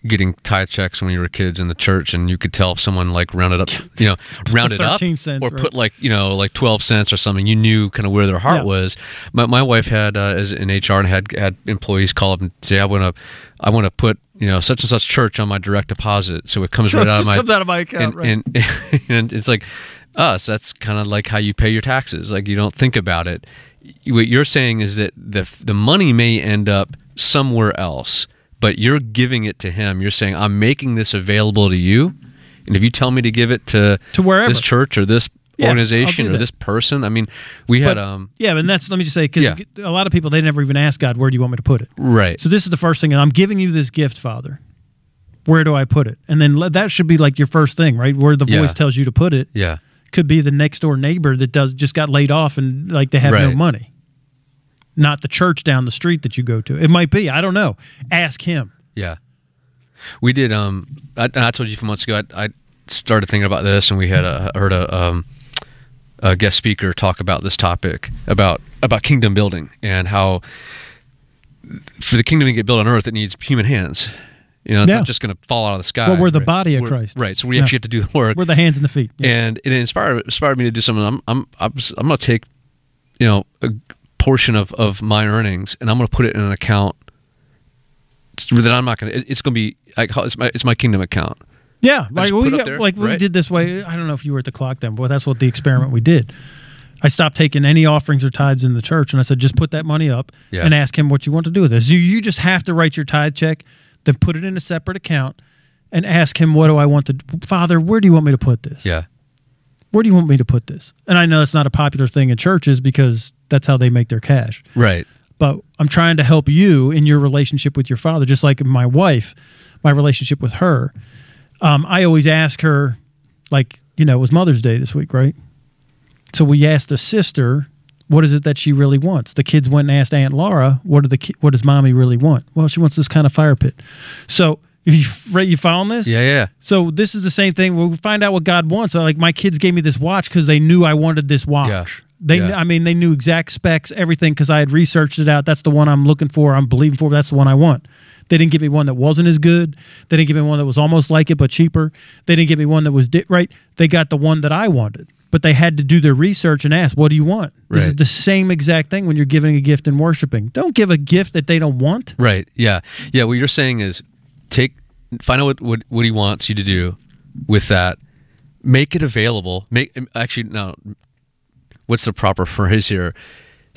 getting tithe checks when you were kids in the church, and you could tell if someone like rounded up, you know, rounded up cents, or right. Put like, you know, like 12 cents or something. You knew kind of where their heart was. My wife had is in HR and had employees call up and say, I want to put, you know, such and such church on my direct deposit, so it comes right out of my account, and it's like so that's kind of like how you pay your taxes. Like you don't think about it. What you're saying is that the money may end up somewhere else, but you're giving it to him. You're saying, I'm making this available to you, and if you tell me to give it to wherever, this church or this organization or this person, I mean, let me just say, because a lot of people, they never even ask God, where do you want me to put it? Right. So this is the first thing, and I'm giving you this gift, Father. Where do I put it? And then that should be like your first thing, right? Where the voice tells you to put it. Yeah. Could be the next door neighbor that just got laid off and like they have no money. Not the church down the street that you go to. It might be. I don't know. Ask him. Yeah. We did, I told you a few months ago, I started thinking about this, and we had heard a guest speaker talk about this topic, about kingdom building, and how for the kingdom to get built on earth, it needs human hands. You know, it's not just going to fall out of the sky. Well, we're the body of Christ. Right, so we actually have to do the work. We're the hands and the feet. Yeah. And it inspired me to do something. I'm going to take, you know, a portion of my earnings, and I'm going to put it in an account that I'm not going to. It's going to be it's my kingdom account. Yeah, we did this way. I don't know if you were at the clock then, but that's what the experiment we did. I stopped taking any offerings or tithes in the church, and I said, just put that money up and ask him what you want to do with this. You just have to write your tithe check, then put it in a separate account, and ask him, what do I want to do? Father, where do you want me to put this? Yeah. Where do you want me to put this? And I know it's not a popular thing in churches because that's how they make their cash. Right. But I'm trying to help you in your relationship with your father, just like my wife, my relationship with her. I always ask her, like, you know, it was Mother's Day this week, right? So we asked the sister, what is it that she really wants? The kids went and asked Aunt Laura, what does mommy really want? Well, she wants this kind of fire pit. So you found this? Yeah. So this is the same thing. We'll find out what God wants. Like, my kids gave me this watch because they knew I wanted this watch. Yeah. They knew exact specs, everything, because I had researched it out. That's the one I'm looking for. I'm believing for. That's the one I want. They didn't give me one that wasn't as good. They didn't give me one that was almost like it but cheaper. They didn't give me one that was right. They got the one that I wanted, but they had to do their research and ask, what do you want? Right. This is the same exact thing when you're giving a gift and worshiping. Don't give a gift that they don't want. Right, yeah. Yeah, what you're saying is find out what he wants you to do with that. Make it available. What's the proper phrase here?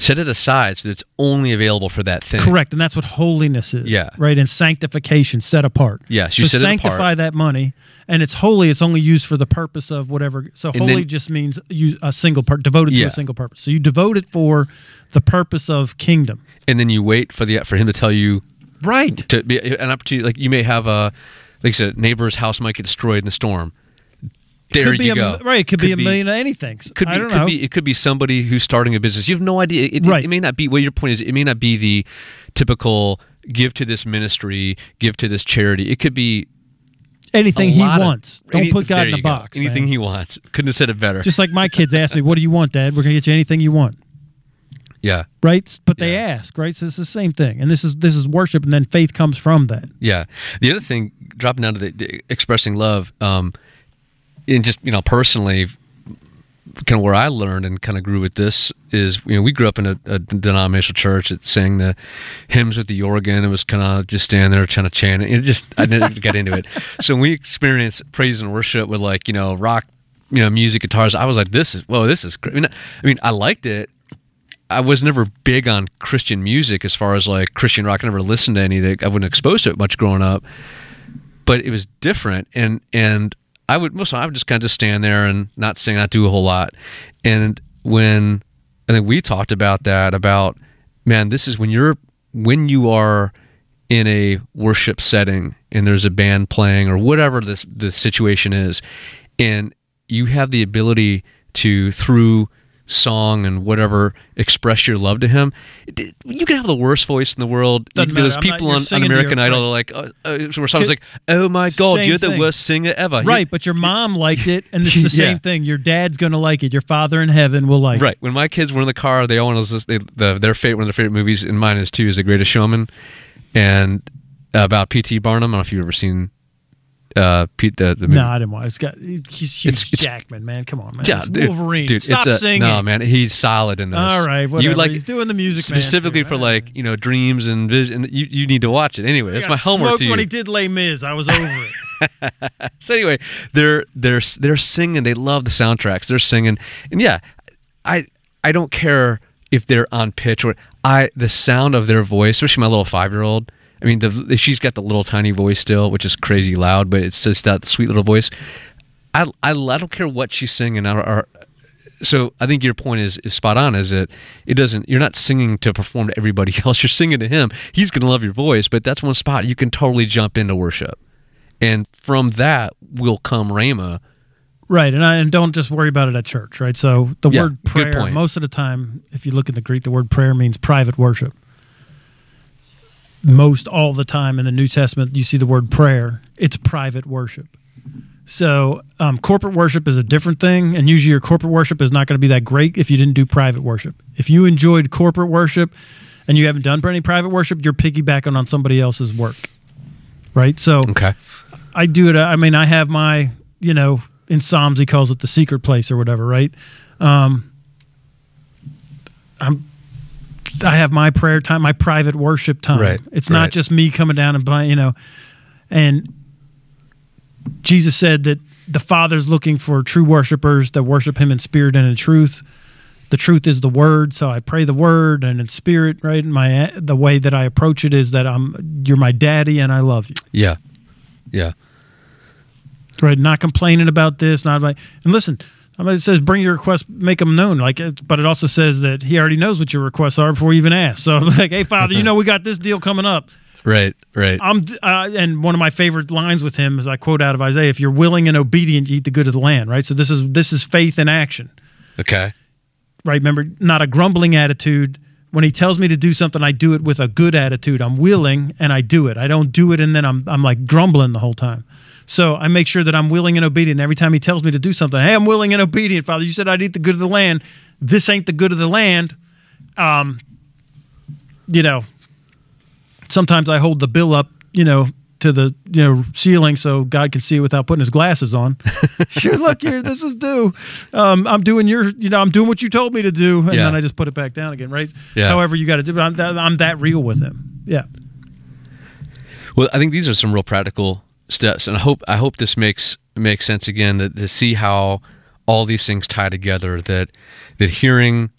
Set it aside so that it's only available for that thing. Correct, and that's what holiness is. Yeah. Right, and sanctification, set apart. Yes, you set it apart. So sanctify that money, and it's holy. It's only used for the purpose of whatever. So holy just means devoted to a single purpose. So you devote it for the purpose of kingdom. And then you wait for him to tell you. Right. To be an opportunity, like you may have like I said, neighbor's house might get destroyed in the storm. There you go. Right, it could be a million of anything. It could be somebody who's starting a business. You have no idea. It may not be. Well, your point is, it may not be the typical give to this ministry, give to this charity. It could be anything he wants. Don't put God in a box. Anything he wants. Couldn't have said it better. Just like my kids asked me, "What do you want, Dad? We're gonna get you anything you want." Yeah. Right? But they ask, right? So it's the same thing. And this is worship, and then faith comes from that. Yeah. The other thing, dropping down to the expressing love. And just, you know, personally, kind of where I learned and kind of grew with this is, you know, we grew up in a denominational church that sang the hymns with the organ. It was kind of just standing there trying to chant it. I never got into it. So when we experienced praise and worship with, like, you know, rock, you know, music, guitars, I was like, this is great. I mean, I liked it. I was never big on Christian music as far as like Christian rock. I never listened to any of that. I wasn't exposed to it much growing up, but it was different. And I would just kind of stand there and not sing, not do a whole lot. And when I think we talked about that, about, man, this is when you are in a worship setting and there's a band playing or whatever the situation is, and you have the ability to, through song and whatever express your love to him. You can have the worst voice in the world. Doesn't matter. There's people on American Idol are like, where someone's like, "Oh my God, you're the worst singer ever." Right, but your mom liked it, and it's the same thing. Your dad's gonna like it. Your father in heaven will like it. Right. When my kids were in the car, they all want to their favorite one of their favorite movies, and mine is too, is The Greatest Showman, and about P.T. Barnum. I don't know if you've ever seen. The movie. No, I didn't want. It's got Hugh Jackman, man. Come on, man. Yeah, dude, Wolverine. Dude, Stop singing. No, man. He's solid in this. All right, whatever. You would like, he's doing the music specifically for like dreams and vision. You need to watch it anyway. That's my homework to you. When he did Les Mis, I was over it. So anyway, they're singing. They love the soundtracks. They're singing, and yeah, I don't care if they're on pitch or the sound of their voice, especially my little 5-year-old. I mean, she's got the little tiny voice still, which is crazy loud, but it's just that sweet little voice. I don't care what she's singing. So I think your point is spot on. Is that it doesn't? You're not singing to perform to everybody else. You're singing to him. He's gonna love your voice, but that's one spot you can totally jump into worship, and from that will come rhema. Right, and don't just worry about it at church. Right. So the word prayer, most of the time, if you look in the Greek, the word prayer means private worship. Most all the time in the New Testament, you see the word prayer. It's private worship. So corporate worship is a different thing, and usually your corporate worship is not going to be that great if you didn't do private worship. If you enjoyed corporate worship and you haven't done any private worship, you're piggybacking on somebody else's work, right? So I do it. I mean, I have my, in Psalms he calls it the secret place or whatever, right? I have my prayer time, my private worship time. Right, it's not just me coming down and buying, And Jesus said that the Father's looking for true worshipers that worship Him in spirit and in truth. The truth is the Word, so I pray the Word and in spirit, right? And the way that I approach it is that you're my daddy and I love you. Yeah, yeah. Right, not complaining about this, and listen. I mean, it says, bring your requests, make them known. But it also says that He already knows what your requests are before you even ask. So, hey, Father, we got this deal coming up. Right, right. And one of my favorite lines with Him is I quote out of Isaiah, if you're willing and obedient, you eat the good of the land, right? So this is faith in action. Okay. Right, remember, not a grumbling attitude. When He tells me to do something, I do it with a good attitude. I'm willing and I do it. I don't do it and then I'm like grumbling the whole time. So I make sure that I'm willing and obedient. Every time He tells me to do something, hey, I'm willing and obedient, Father. You said I'd eat the good of the land. This ain't the good of the land. Sometimes I hold the bill up, to the ceiling so God can see it without putting His glasses on. Sure, look here, this is due. I'm doing I'm doing what you told me to do, and then I just put it back down again, right? Yeah. However you got to do it. I'm that real with Him. Yeah. Well, I think these are some real practical steps, and I hope this makes sense again, that to see how all these things tie together, that hearing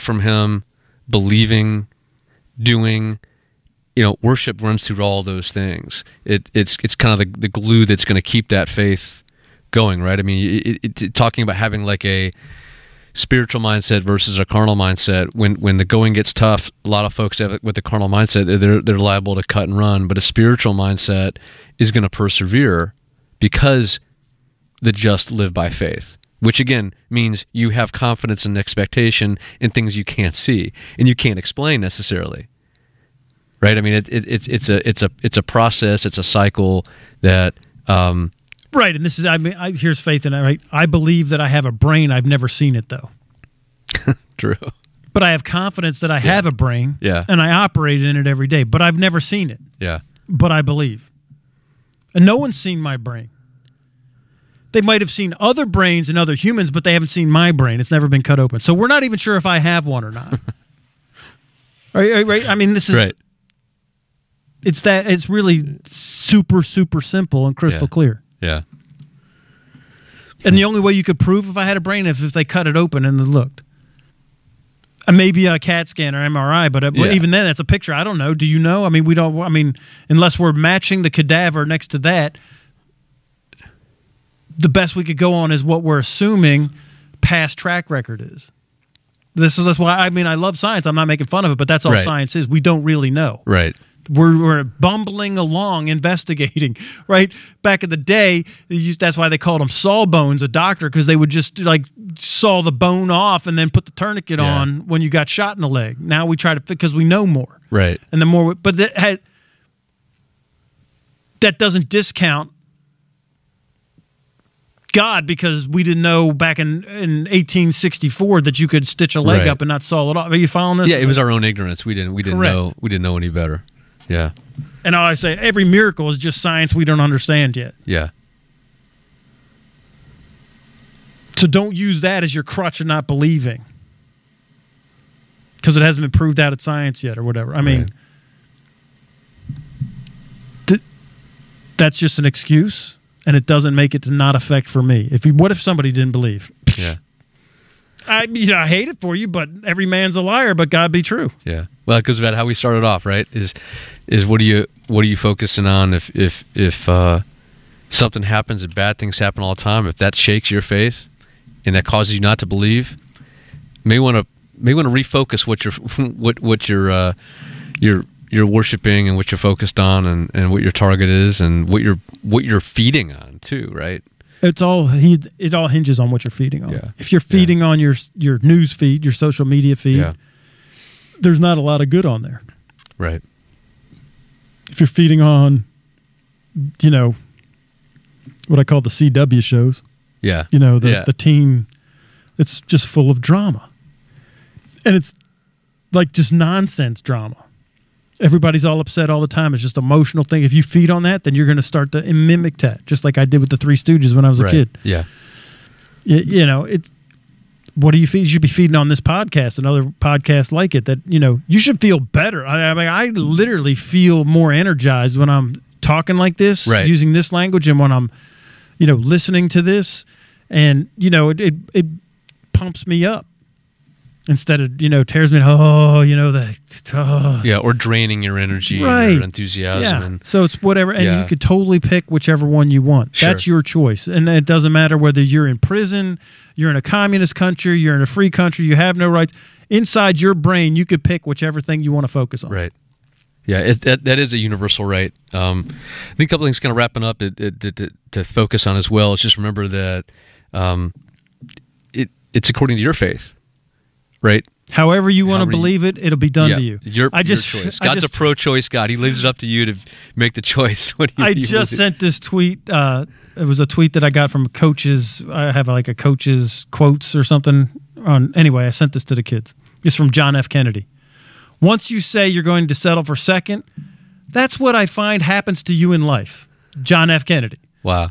from Him, believing, doing, worship runs through all those things. It's kind of the glue that's going to keep that faith going, right? I mean, talking about having like a spiritual mindset versus a carnal mindset. When the going gets tough, a lot of folks have it with the carnal mindset. They're liable to cut and run, but a spiritual mindset is going to persevere because the just live by faith, which again means you have confidence and expectation in things you can't see and you can't explain necessarily, right? I mean, it's a process. It's a cycle that. Right, and this is, here's faith in it, right? I believe that I have a brain. I've never seen it, though. True. But I have confidence that I have a brain, and I operate in it every day, but I've never seen it. Yeah. But I believe. And no one's seen my brain. They might have seen other brains and other humans, but they haven't seen my brain. It's never been cut open. So we're not even sure if I have one or not. Right? I mean, this is... Right. It's really super, super simple and crystal clear. Yeah. And the only way you could prove if I had a brain is if they cut it open and looked. Maybe a CAT scan or MRI, but even then, it's a picture. I don't know. Do you know? I mean, unless we're matching the cadaver next to that, the best we could go on is what we're assuming past track record is. That's why, I love science. I'm not making fun of it, but that's all science is. We don't really know. Right. We're bumbling along investigating, right? Back in the day, that's why they called him Sawbones, a doctor, because they would just like saw the bone off and then put the tourniquet on when you got shot in the leg. Now we try to, because we know more. Right. And the more, but that doesn't discount God, because we didn't know back in 1864 that you could stitch a leg up and not saw it off. Are you following this? Yeah, it was our own ignorance. We didn't know any better. Yeah. And I say every miracle is just science we don't understand yet. Yeah. So don't use that as your crutch of not believing, because it hasn't been proved out of science yet or whatever. I mean, that's just an excuse, and it doesn't make it to not affect for me. What if somebody didn't believe? Yeah. I hate it for you, but every man's a liar, but God be true. Yeah. Well, it goes about how we started off, right? Is what are you focusing on? If something happens and bad things happen all the time, if that shakes your faith and that causes you not to believe, may want to refocus what you're worshiping and what you're focused on and what your target is and what you're feeding on too, right? It all hinges on what you're feeding on. Yeah. If you're feeding on your news feed, your social media feed, there's not a lot of good on there. Right. If you're feeding on, what I call the CW shows. Yeah. The teen, it's just full of drama. And it's like just nonsense drama. Everybody's all upset all the time. It's just an emotional thing. If you feed on that, then you're going to start to mimic that, just like I did with the Three Stooges when I was a kid. Yeah. What do you feed? You should be feeding on this podcast and other podcasts like it that, you should feel better. I mean, I literally feel more energized when I'm talking like this, using this language, and when I'm, listening to this, and, it pumps me up. Instead of, tears me, or draining your energy and your enthusiasm. Yeah. So it's whatever, and you could totally pick whichever one you want. Sure. That's your choice, and it doesn't matter whether you're in prison, you're in a communist country, you're in a free country, you have no rights. Inside your brain, you could pick whichever thing you want to focus on. Right. Yeah, that is a universal right. I think a couple things kind of wrapping up to focus on as well is just remember that it's according to your faith. Right. However you want to believe it, it'll be done to you. Your choice. God's a pro-choice God. He leaves it up to you to make the choice. I just sent this tweet. It was a tweet that I got from coaches. I have like a coach's quotes or something. Anyway, I sent this to the kids. It's from John F. Kennedy. Once you say you're going to settle for second, that's what I find happens to you in life. John F. Kennedy. Wow.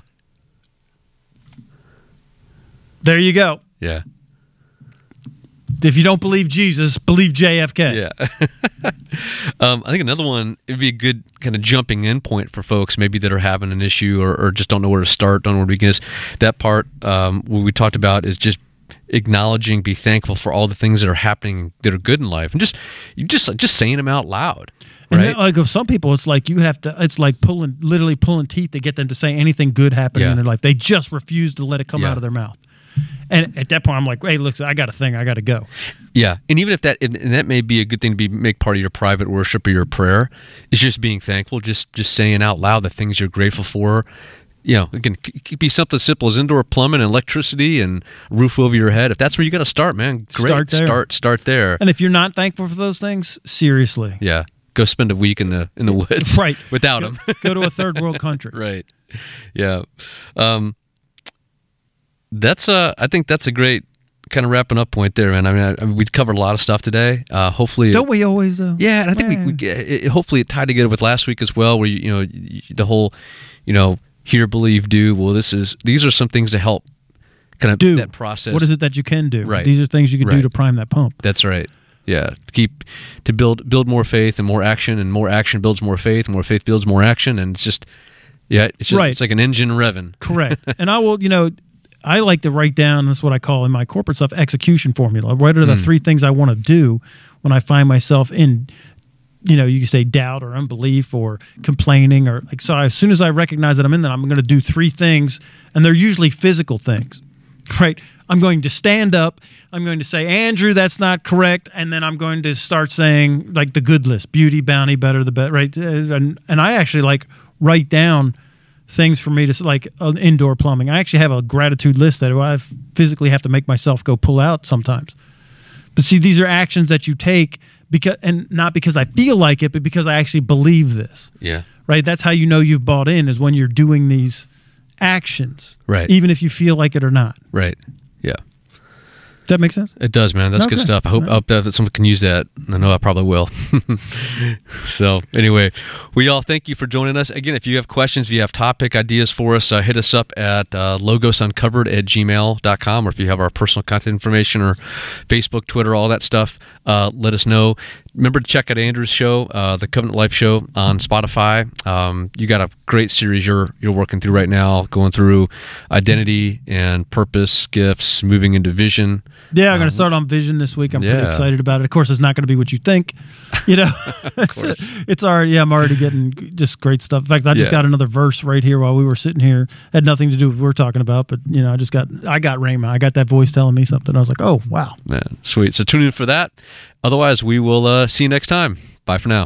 There you go. Yeah. If you don't believe Jesus, believe JFK. Yeah. I think another one, it would be a good kind of jumping in point for folks maybe that are having an issue or just don't know where to start, don't know where to begin. That part what we talked about is just acknowledging, be thankful for all the things that are happening that are good in life. And just saying them out loud. Right? And like of some people, it's like literally pulling teeth to get them to say anything good happening in their life. They just refuse to let it come out of their mouth. And at that point, I'm like, hey, look, I got a thing. I got to go. Yeah. And even if that, and that may be a good thing to make part of your private worship or your prayer, is just being thankful, just saying out loud the things you're grateful for. Again, it could be something as simple as indoor plumbing and electricity and roof over your head. If that's where you got to start, man, great. Start there. And if you're not thankful for those things, seriously. Yeah. Go spend a week in the woods. Right. Without them. Go to a third world country. Right. Yeah. I think that's a great kind of wrapping up point there, man. I mean, we'd covered a lot of stuff today. Hopefully, don't we always though? Yeah, and I think hopefully it tied together with last week as well, where the whole hear, believe, do. Well, these are some things to help kind of do that process. What is it that you can do? Right. These are things you can do to prime that pump. That's right. Yeah, to build more faith and more action builds more faith builds more action, and it's just it's like an engine revving. Correct. And I will I like to write down, that's what I call in my corporate stuff, execution formula. What are the three things I want to do when I find myself in, you can say doubt or unbelief or complaining or like, so as soon as I recognize that I'm in that, I'm going to do three things, and they're usually physical things. right? I'm going to stand up. I'm going to say, Andrew, that's not correct. And then I'm going to start saying like the good list, beauty, bounty, better, the best, right? And I actually like write down things for me to like indoor plumbing. I actually have a gratitude list that I physically have to make myself go pull out sometimes. But see, these are actions that you take because, and not because I feel like it, but because I actually believe this. Yeah. Right. That's how you know you've bought in, is when you're doing these actions. Right. Even if you feel like it or not. Right. Yeah. Does that make sense? It does, man. That's okay. Good stuff. I hope that someone can use that. I know I probably will. So anyway, we all thank you for joining us. Again, if you have questions, if you have topic ideas for us, hit us up at logosuncovered@gmail.com, or if you have our personal contact information or Facebook, Twitter, all that stuff, let us know. Remember to check out Andrew's show, The Covenant Life Show on Spotify. You got a great series you're working through right now, going through identity and purpose, gifts, moving into vision. Yeah, I'm going to start on vision this week. I'm pretty excited about it. Of course, it's not going to be what you think. You know, of course. It's already. Yeah, I'm already getting just great stuff. In fact, I just got another verse right here while we were sitting here. Had nothing to do with what we're talking about, but you know, I got rhema. I got that voice telling me something. I was like, oh wow, yeah, sweet. So tune in for that. Otherwise, we will see you next time. Bye for now.